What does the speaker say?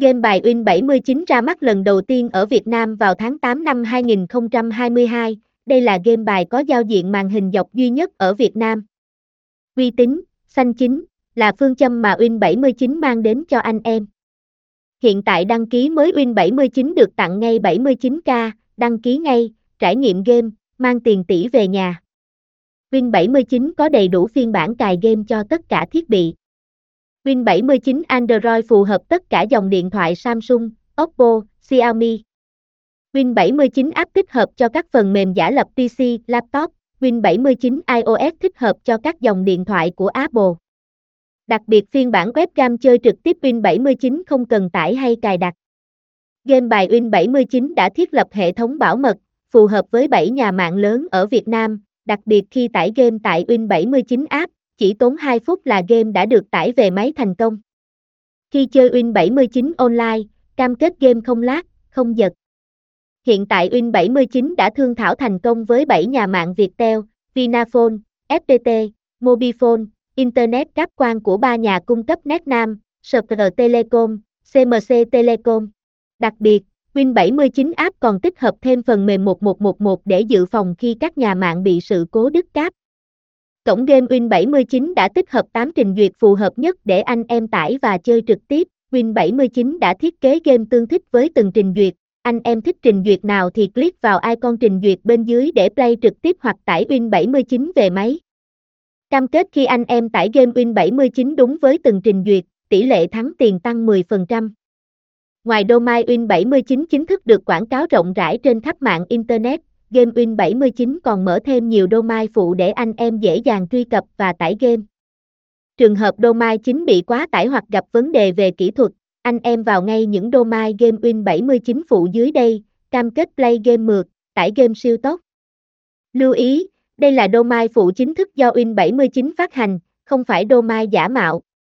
Game bài Win79 ra mắt lần đầu tiên ở Việt Nam vào tháng 8 năm 2022. Đây là game bài có giao diện màn hình dọc duy nhất ở Việt Nam. Uy tín, xanh chín là phương châm mà Win79 mang đến cho anh em. Hiện tại đăng ký mới Win79 được tặng ngay 79k, đăng ký ngay, trải nghiệm game, mang tiền tỷ về nhà. Win79 có đầy đủ phiên bản cài game cho tất cả thiết bị. Win79 Android phù hợp tất cả dòng điện thoại Samsung, Oppo, Xiaomi. Win79 app tích hợp cho các phần mềm giả lập PC, laptop. Win79 iOS thích hợp cho các dòng điện thoại của Apple. Đặc biệt phiên bản web game chơi trực tiếp Win79 không cần tải hay cài đặt. Game bài Win79 đã thiết lập hệ thống bảo mật, phù hợp với 7 nhà mạng lớn ở Việt Nam, đặc biệt khi tải game tại Win79 app. Chỉ tốn 2 phút là game đã được tải về máy thành công. Khi chơi Win79 online, cam kết game không lag, không giật. Hiện tại Win79 đã thương thảo thành công với 7 nhà mạng Viettel, Vinaphone, FPT, Mobifone, Internet cáp quang của 3 nhà cung cấp Netnam, Spt Telecom, CMC Telecom. Đặc biệt, Win79 app còn tích hợp thêm phần mềm 1111 để dự phòng khi các nhà mạng bị sự cố đứt cáp. Cổng game Win79 đã tích hợp 8 trình duyệt phù hợp nhất để anh em tải và chơi trực tiếp. Win79 đã thiết kế game tương thích với từng trình duyệt. Anh em thích trình duyệt nào thì click vào icon trình duyệt bên dưới để play trực tiếp hoặc tải Win79 về máy. Cam kết khi anh em tải game Win79 đúng với từng trình duyệt, tỷ lệ thắng tiền tăng 10%. Ngoài domain Win79 chính thức được quảng cáo rộng rãi trên khắp mạng Internet, game Win79 còn mở thêm nhiều domain phụ để anh em dễ dàng truy cập và tải game. Trường hợp domain chính bị quá tải hoặc gặp vấn đề về kỹ thuật, anh em vào ngay những domain game Win79 phụ dưới đây, cam kết play game mượt, tải game siêu tốc. Lưu ý, đây là domain phụ chính thức do Win79 phát hành, không phải domain giả mạo.